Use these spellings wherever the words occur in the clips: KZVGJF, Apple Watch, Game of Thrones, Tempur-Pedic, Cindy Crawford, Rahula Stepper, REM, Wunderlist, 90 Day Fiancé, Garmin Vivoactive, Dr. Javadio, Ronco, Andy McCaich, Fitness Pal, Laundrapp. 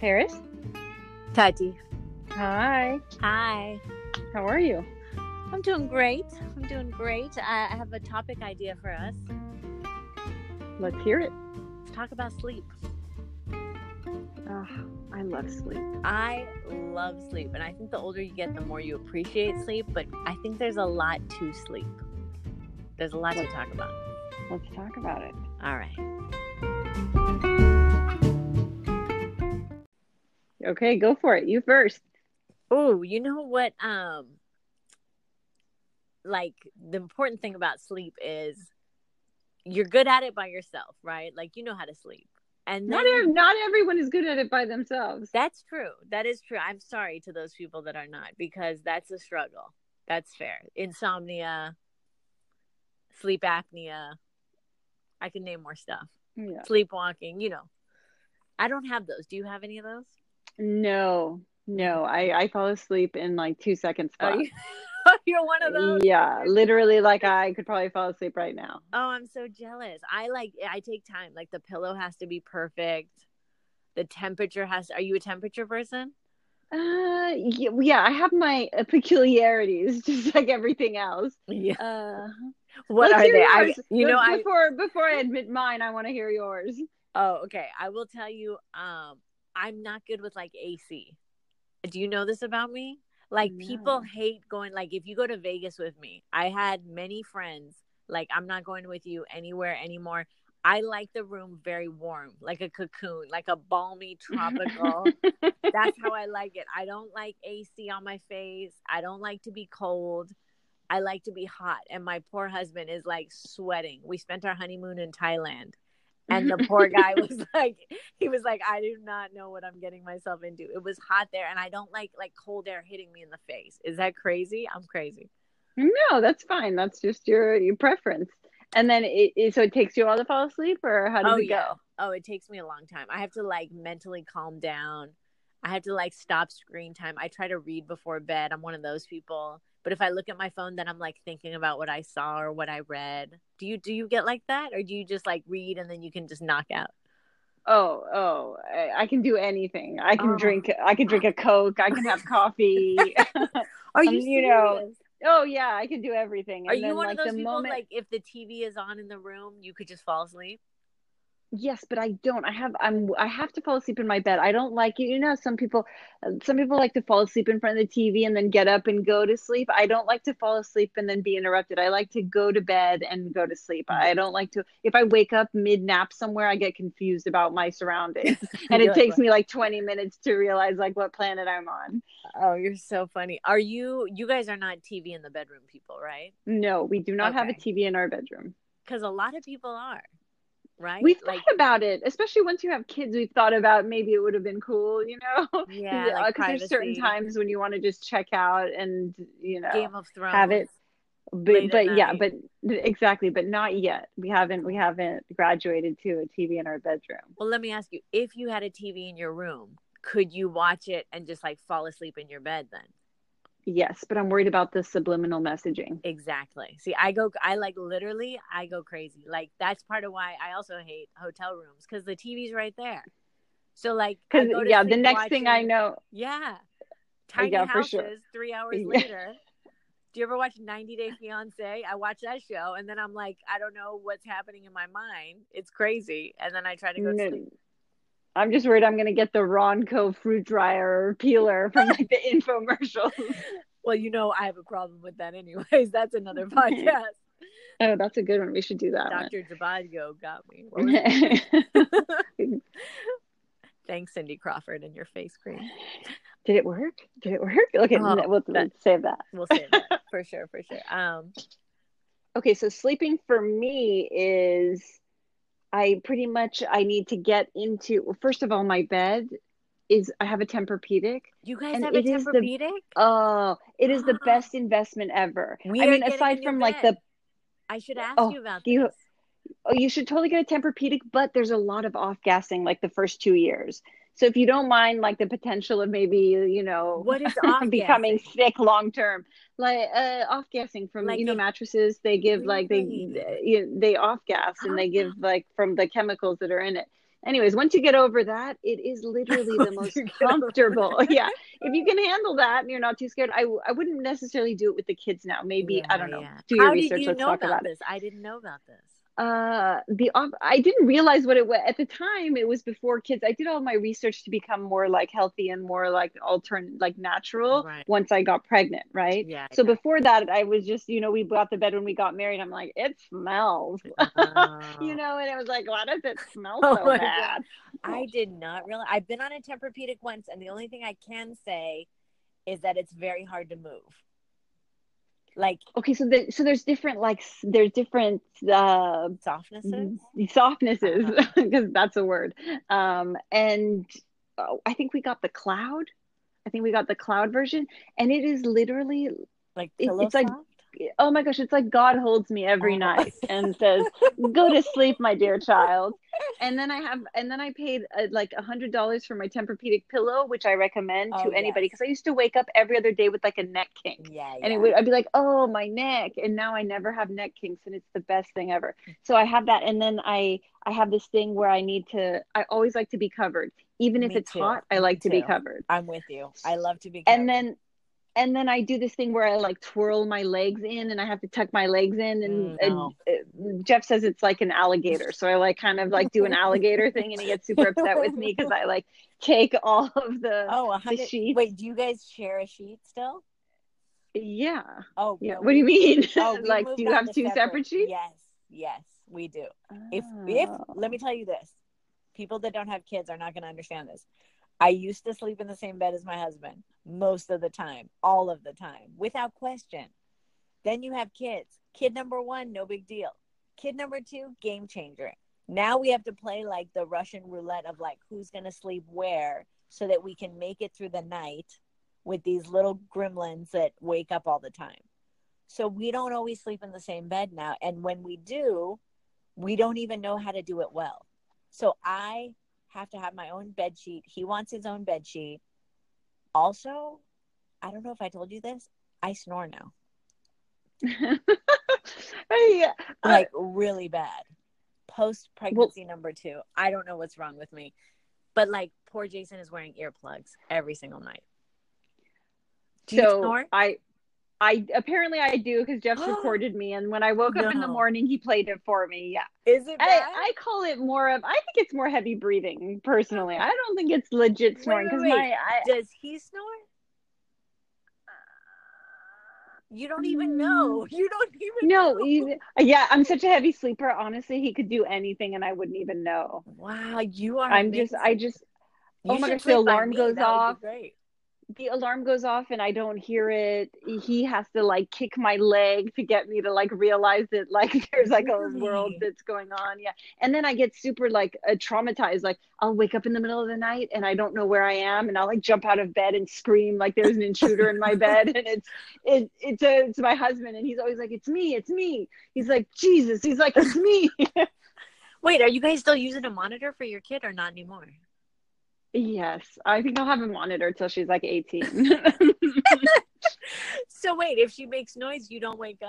Paris? Tati. Hi. Hi. How are you? I'm doing great. I have a topic idea for us. Let's hear it. Let's talk about sleep. Oh, I love sleep. I love sleep. And I think the older you get, the more you appreciate sleep. But I think there's a lot to sleep. There's a lot to talk about. Let's talk about it. All right. Okay, go for it. You first. Oh, you know what? Like, the important thing about sleep is you're good at it by yourself, right? Like, you know how to sleep. And then, not everyone is good at it by themselves. That's true. That is true. I'm sorry to those people that are not, because that's a struggle. That's fair. Insomnia, sleep apnea. I can name more stuff. Yeah. Sleepwalking, you know. I don't have those. Do you have any of those? No. I fall asleep in like 2 seconds. You're one of those. Yeah, literally, like I could probably fall asleep right now. Oh, I'm so jealous. I take time. Like the pillow has to be perfect. The temperature are you a temperature person? Yeah, I have my peculiarities, just like everything else. Yeah. What are they? Before I admit mine, I want to hear yours. Oh, okay. I will tell you. I'm not good with like AC. Do you know this about me? Like, no. People hate going, like, if you go to Vegas with me, I had many friends, like, I'm not going with you anywhere anymore. I like the room very warm, like a cocoon, like a balmy tropical. That's how I like it. I don't like AC on my face. I don't like to be cold. I like to be hot. And my poor husband is, like, sweating. We spent our honeymoon in Thailand. And the poor guy was like, I do not know what I'm getting myself into. It was hot there. And I don't like cold air hitting me in the face. Is that crazy? I'm crazy. No, that's fine. That's just your preference. And then so it takes you all to fall asleep, or how does it go? Oh, it takes me a long time. I have to like mentally calm down. I have to like stop screen time. I try to read before bed. I'm one of those people. But if I look at my phone, then I'm like thinking about what I saw or what I read. Do you get like that? Or do you just like read and then you can just knock out? Oh, I can do anything. I can drink. I can drink a Coke. I can have coffee. Are you serious? You know, oh yeah, I can do everything. Are you one of those people like if the TV is on in the room, you could just fall asleep? Yes, but I don't. I have to fall asleep in my bed. I don't like it. You know, some people like to fall asleep in front of the TV and then get up and go to sleep. I don't like to fall asleep and then be interrupted. I like to go to bed and go to sleep. I don't like to. If I wake up mid-nap somewhere, I get confused about my surroundings, and it takes me like 20 minutes to realize like what planet I'm on. Oh, you're so funny. Are you? You guys are not TV in the bedroom people, right? No, we do not have a TV in our bedroom. Because a lot of people are. Right? We've thought about it, especially once you have kids. We've thought about maybe it would have been cool, you know? Yeah, like there's certain times when you want to just check out and, you know, Game of Thrones, have it. But yeah, but exactly. But not yet. We haven't graduated to a TV in our bedroom. Well, let me ask you: if you had a TV in your room, could you watch it and just like fall asleep in your bed then? Yes, but I'm worried about the subliminal messaging. Exactly. See, I go crazy. Like, that's part of why I also hate hotel rooms, because the TV's right there. So, like, the next thing I know. Yeah. Tiny houses, for sure. 3 hours later. Do you ever watch 90 Day Fiancé? I watch that show, and then I'm like, I don't know what's happening in my mind. It's crazy. And then I try to go to sleep. I'm just worried I'm going to get the Ronco fruit dryer or peeler from like the infomercials. Well, you know, I have a problem with that anyways. That's another podcast. Oh, that's a good one. We should do that. Dr. Javadio got me. Thanks, Cindy Crawford, and your face cream. Did it work? Okay, we'll save that. We'll save that for sure. Okay, so sleeping for me is... I need to get into, well, first of all, my bed is, I have a Tempur-Pedic. You guys have a Tempur-Pedic? Oh, it is the best investment ever. Aside from like the... I should ask you about this. You should totally get a Tempur-Pedic, but there's a lot of off-gassing like the first 2 years. So if you don't mind like the potential of maybe, you know, what is becoming sick long-term, like off-gassing from, like, you know, mattresses, they give like, they off-gas and they give like from the chemicals that are in it. Anyways, once you get over that, it is literally the most comfortable. Yeah. If you can handle that and you're not too scared, I wouldn't necessarily do it with the kids now. Maybe, yeah, I don't know. Yeah. Do your research. Let's talk about this. I didn't know about this. I didn't realize what it was at the time. It was before kids. I did all my research to become more like healthy and more like natural, right, once I got pregnant, right? Yeah. So before that, I was just, we bought the bed when we got married. I'm like, it smells, and I was like, why does it smell so bad? I did not realize. I've been on a Tempur-Pedic once, and the only thing I can say is that it's very hard to move. Like, okay, so there's different, softnesses, because that's a word. I think we got the cloud. I think we got the cloud version, and it is literally like it's like, oh my gosh, it's like God holds me every night and says, "Go to sleep, my dear child." And then I paid like $100 for my Tempur-Pedic pillow, which I recommend to anybody, because I used to wake up every other day with like a neck kink, and I'd be like, "Oh, my neck!" And now I never have neck kinks, and it's the best thing ever. So I have that, and then I have this thing where I always like to be covered, even if it's hot. I like to be covered. I'm with you. I love to be covered. And then I do this thing where I like twirl my legs in, and I have to tuck my legs in. And Jeff says it's like an alligator. So I like kind of like do an alligator thing, and he gets super upset with me because I like take all of the sheets. Wait, do you guys share a sheet still? Yeah. Oh, yeah. What do you mean? Like, do you have two separate sheets? Yes, we do. Oh. If let me tell you this, people that don't have kids are not going to understand this. I used to sleep in the same bed as my husband most of the time, all of the time, without question. Then you have kids. Kid number 1, no big deal. Kid number 2, game changer. Now we have to play like the Russian roulette of like who's going to sleep where, so that we can make it through the night with these little gremlins that wake up all the time. So we don't always sleep in the same bed now. And when we do, we don't even know how to do it well. So I have to have my own bed sheet. He wants his own bed sheet. Also, I don't know if I told you this, I snore now. Yeah. Like really bad. Post-pregnancy number 2. I don't know what's wrong with me. But like poor Jason is wearing earplugs every single night. Do you snore? I apparently I do, because Jeff's recorded me, and when I woke up in the morning, he played it for me. Yeah, is it bad? I call it more of, I think it's more heavy breathing personally. I don't think it's legit snoring, because does he snore? You don't even know. You don't even know. Yeah, I'm such a heavy sleeper. Honestly, he could do anything, and I wouldn't even know. Wow, you are. Oh my gosh, the alarm goes off. The alarm goes off and I don't hear it. He has to like kick my leg to get me to like realize that like there's like a world that's going on. Yeah. And then I get super like traumatized. Like I'll wake up in the middle of the night and I don't know where I am, and I'll like jump out of bed and scream like there's an intruder in my bed. And it's my husband, and he's always like, "It's me, it's me." He's like, "Jesus." He's like, "It's me." Wait, are you guys still using a monitor for your kid or not anymore? Yes, I think I'll have a monitor till she's like 18. So wait, if she makes noise, you don't wake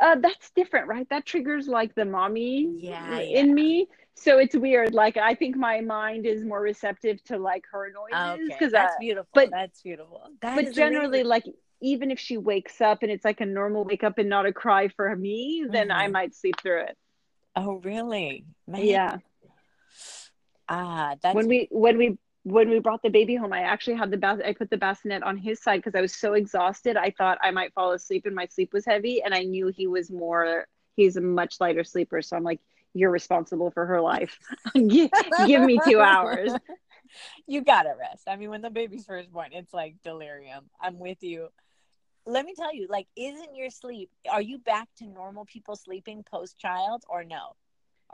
up? That's different, right? That triggers like the mommy in me. So it's weird. Like I think my mind is more receptive to like her noises. Okay. That's beautiful. But generally, like even if she wakes up and it's like a normal wake up and not a cry for me, then I might sleep through it. Oh, really? Man. Yeah. Ah, that's when we brought the baby home, I actually had I put the bassinet on his side because I was so exhausted. I thought I might fall asleep, and my sleep was heavy, and I knew he's a much lighter sleeper. So I'm like, "You're responsible for her life. Give me 2 hours. You gotta rest." I mean, when the baby's first born, it's like delirium. I'm with you. Let me tell you, like, isn't your sleep? Are you back to normal people sleeping post child or no?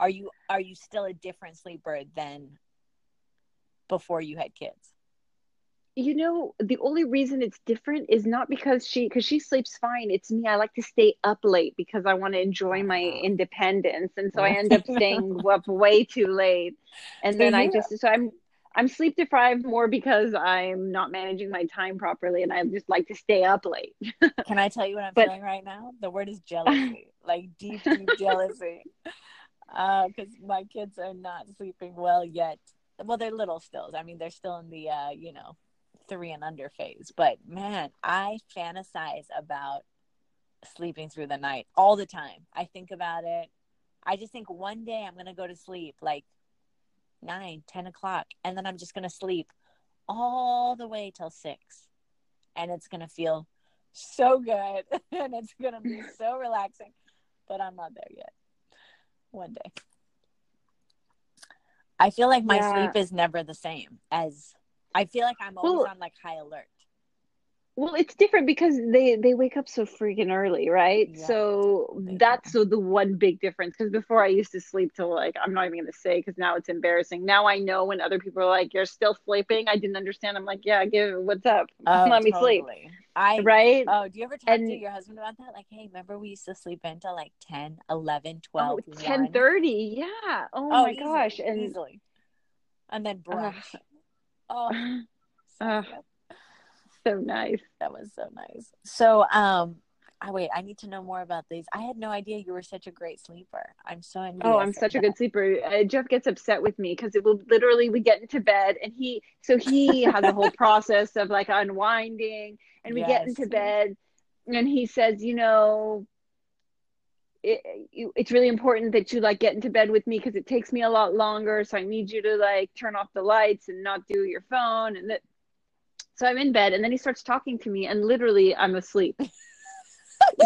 Are you still a different sleeper than before you had kids? The only reason it's different is not because she sleeps fine. It's me. I like to stay up late because I want to enjoy my independence. And so I end up staying up way too late. And then I'm sleep deprived more because I'm not managing my time properly. And I just like to stay up late. Can I tell you what I'm feeling right now? The word is jealousy, like deep, deep jealousy. because my kids are not sleeping well yet. Well, they're little still. I mean, they're still in the, 3 and under phase. But, man, I fantasize about sleeping through the night all the time. I think about it. I just think one day I'm going to go to sleep like 9, 10 o'clock. And then I'm just going to sleep all the way till 6. And it's going to feel so good. And it's going to be so relaxing. But I'm not there yet. One day. I feel like my sleep is never the same as I feel like I'm always on like high alert. Well, it's different because they wake up so freaking early, right? Yeah. So that's the one big difference. Because before I used to sleep till like, I'm not even going to say because now it's embarrassing. Now I know when other people are like, you're still sleeping. I didn't understand. I'm like, yeah, what's up? Let me sleep. Right? Oh, do you ever talk to your husband about that? Like, hey, remember we used to sleep until like 10, 11, 12, 10:30. Yeah. Oh my gosh. And easily. And then brunch. So nice. That was so nice. So, I need to know more about these. I had no idea you were such a great sleeper. I'm so envious. Oh, I'm such a good sleeper. Jeff gets upset with me because it will literally, we get into bed and he has a whole process of like unwinding and we get into bed and he says, it's really important that you like get into bed with me because it takes me a lot longer. So I need you to like turn off the lights and not do your phone. And so I'm in bed and then he starts talking to me and literally I'm asleep.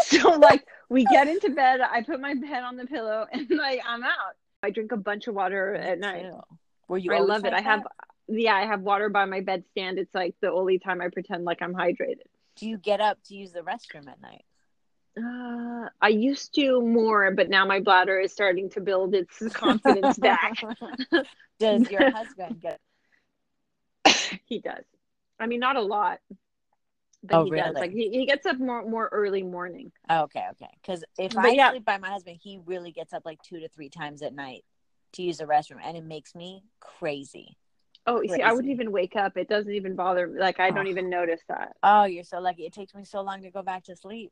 So like we get into bed, I put my head on the pillow and like I'm out. I drink a bunch of water at night. I love it. I have water by my bedstand. It's like the only time I pretend like I'm hydrated. Do you get up to use the restroom at night? I used to more, but now my bladder is starting to build its confidence back. Does your husband get it? He does. I mean, not a lot, but does. Like he gets up more early morning. Okay. Because I sleep by my husband, he really gets up like 2 to 3 times at night to use the restroom, and it makes me crazy. Oh, you see, I wouldn't even wake up. It doesn't even bother me. Like I don't even notice that. Oh, you're so lucky. It takes me so long to go back to sleep.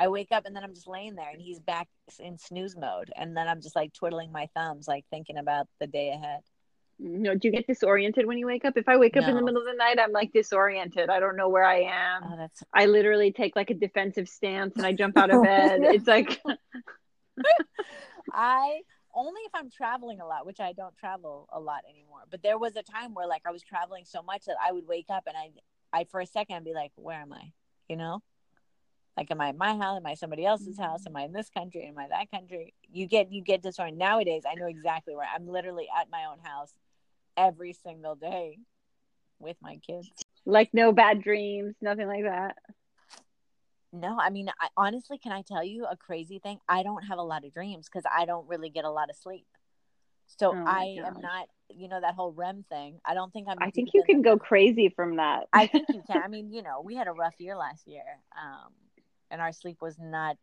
I wake up and then I'm just laying there and he's back in snooze mode. And then I'm just like twiddling my thumbs, like thinking about the day ahead. No, do you get disoriented when you wake up? If I wake up in the middle of the night, I'm like disoriented. I don't know where I am. Oh, I literally take like a defensive stance and I jump out of bed. It's like, only if I'm traveling a lot, which I don't travel a lot anymore. But there was a time where like I was traveling so much that I would wake up and I for a second, I'd be like, where am I? You know? Like, am I at my house? Am I at somebody else's house? Am I in this country? Am I that country? You get disoriented. Nowadays, I know exactly where I'm literally at my own house every single day with my kids. Like no bad dreams, nothing like that. No, I mean, honestly, can I tell you a crazy thing? I don't have a lot of dreams because I don't really get a lot of sleep. So I am not, that whole REM thing. I don't think I'm. I think you can go crazy from that. I think you can. I mean, we had a rough year last year. And our sleep was not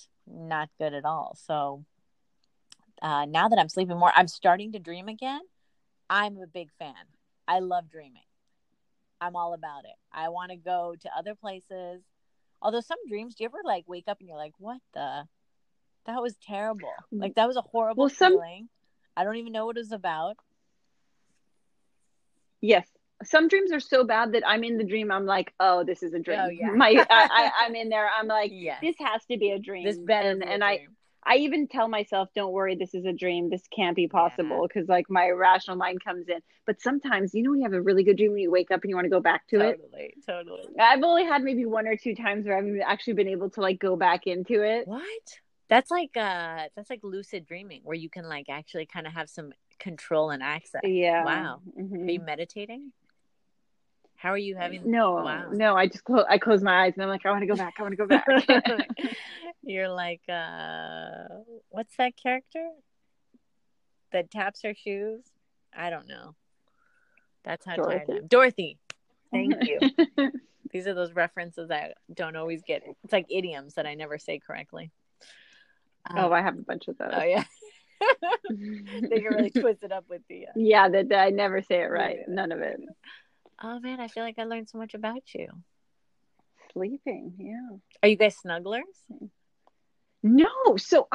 good at all. So now that I'm sleeping more, I'm starting to dream again. I'm a big fan. I love dreaming. I'm all about it. I want to go to other places. Although some dreams, do you ever like wake up and you're like, what the? That was terrible. Like that was a horrible feeling. I don't even know what it was about. Yes. Some dreams are so bad that I'm in the dream. I'm like, oh, this is a dream. Oh, yeah. I'm in there. I'm like, This has to be a dream. This better and, be and a dream. I even tell myself, don't worry, this is a dream. This can't be possible because like my rational mind comes in. But sometimes, when you have a really good dream, when you wake up and you want to go back to it. Totally. I've only had maybe 1 or 2 times where I haven't actually been able to like go back into it. What? That's like lucid dreaming where you can like actually kind of have some control and access. Yeah. Wow. Mm-hmm. Are you meditating? How are you having? No, I just close my eyes and I'm like, I want to go back. You're like, what's that character that taps her shoes? I don't know. That's how tired I am. Dorothy. Thank you. These are those references I don't always get. It's like idioms that I never say correctly. I have a bunch of those. Oh, yeah. They can really twist it up with the... Yeah, that I never say it right. None of it. Oh, man, I feel like I learned so much about you. Sleeping, yeah. Are you guys snugglers? No, so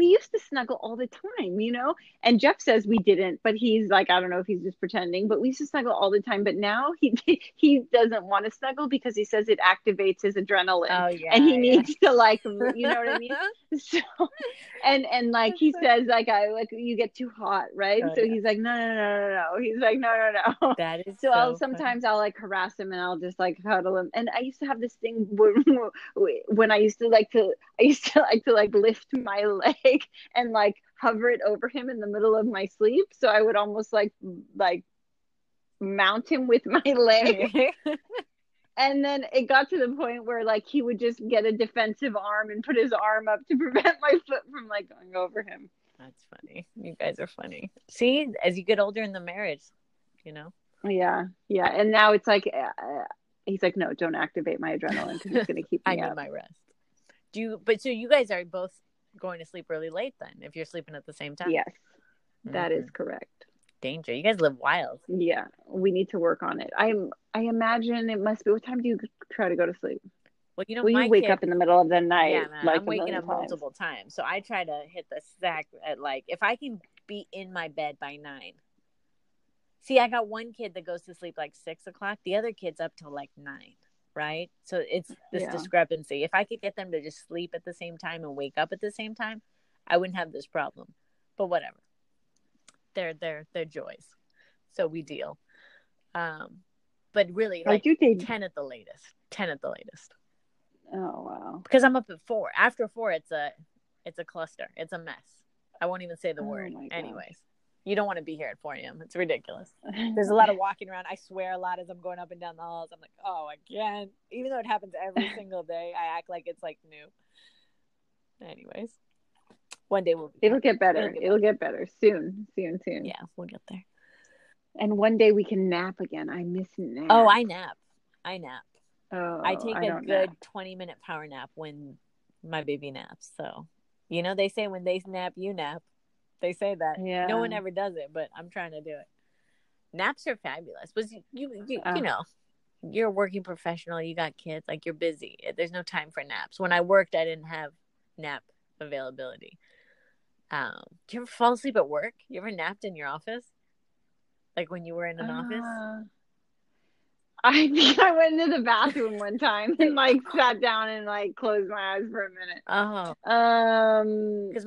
we used to snuggle all the time, you know? And Jeff says we didn't, but he's like, I don't know if he's just pretending, but we used to snuggle all the time. But now he doesn't want to snuggle because he says it activates his adrenaline. Oh, yeah, and he needs to, like, you know what I mean? So, and like, he says, like, you get too hot, right? Oh, so he's like, no. He's like, no. That is so I'll sometimes funny. I'll like harass him and I'll just like cuddle him. And I used to have this thing when I used to like lift my leg and like hover it over him in the middle of my sleep. So I would almost like mount him with my leg. And then it got to the point where, like, he would just get a defensive arm and put his arm up to prevent my foot from, like, going over him. That's funny. You guys are funny. See, as you get older in the marriage, you know? Yeah. And now it's like, he's like, no, don't activate my adrenaline because it's going to keep me up. I need my rest. So you guys are both going to sleep really late then, if you're sleeping at the same time? Yes, that is correct. Danger. You guys live wild. Yeah, we need to work on it. I imagine it must be. What time do you try to go to sleep? Well, you know, you wake up in the middle of the night. Yeah, man, like I'm waking up multiple times. So I try to hit the sack at, like, if I can be in my bed by 9. See, I got one kid that goes to sleep like 6 o'clock. The other kid's up till like 9, right? So it's this discrepancy. If I could get them to just sleep at the same time and wake up at the same time, I wouldn't have this problem. But whatever. They're joys, so we deal. But really, like 10 at the latest. Oh wow! Because I'm up at 4. After 4, it's a cluster. It's a mess. I won't even say the word. Anyways, you don't want to be here at 4 a.m. It's ridiculous. There's a lot of walking around. I swear a lot as I'm going up and down the halls. I'm like, oh again. Even though it happens every single day, I act like it's like new. Anyways. One day it'll get better soon. Yeah, we'll get there. And one day we can nap again. I miss nap. Oh, I nap. Oh, I take a good 20-minute power nap when my baby naps. So, you know, they say when they nap, you nap. They say that. Yeah. No one ever does it, but I'm trying to do it. Naps are fabulous. But you know, you're a working professional. You got kids. Like, you're busy. There's no time for naps. When I worked, I didn't have nap availability. Do you ever fall asleep at work? You ever napped in your office? Like when you were in an office? I think I went into the bathroom one time and like sat down and like closed my eyes for a minute.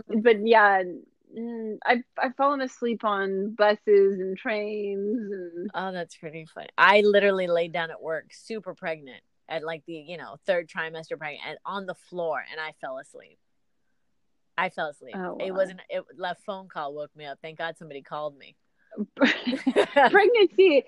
Oh. But yeah, I've fallen asleep on buses and trains. And... Oh, that's pretty funny. I literally laid down at work, super pregnant, at like the, you know, 3rd trimester pregnant, and on the floor, and I fell asleep. Oh, wow. It left phone call woke me up. Thank God somebody called me. Pregnancy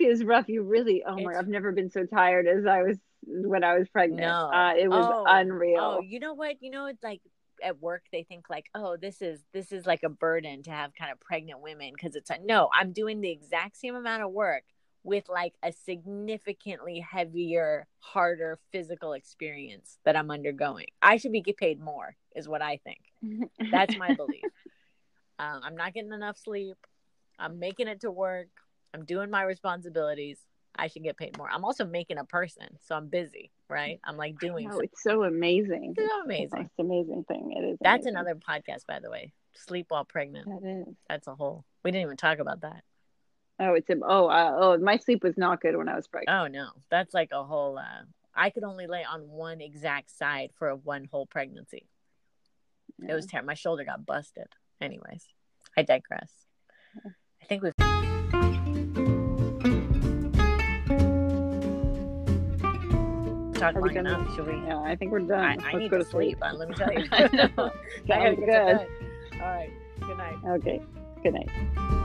is rough. You really, oh my God, I've never been so tired as I was when I was pregnant. No. It was unreal. Oh, you know what? You know, it's like at work they think like, oh, this is like a burden to have kind of pregnant women because it's no, I'm doing the exact same amount of work with like a significantly heavier, harder physical experience that I'm undergoing. I should be paid more is what I think. That's my belief. I'm not getting enough sleep. I'm making it to work. I'm doing my responsibilities. I should get paid more. I'm also making a person, so I'm busy, right? I'm like doing something. It's so amazing. It's so amazing. It's an amazing thing. It is. That's amazing. Another podcast, by the way. Sleep while pregnant. That is. That's a whole. We didn't even talk about that. Oh, my sleep was not good when I was pregnant. Oh no, that's like a whole. I could only lay on one exact side for one whole pregnancy. Yeah. It was terrible. My shoulder got busted. Anyways, I digress. Yeah. I think we've. Talk long enough. Should we? Yeah, I think we're done. I need to sleep. Let me tell you. I know. All right. Good night. Okay. Good night.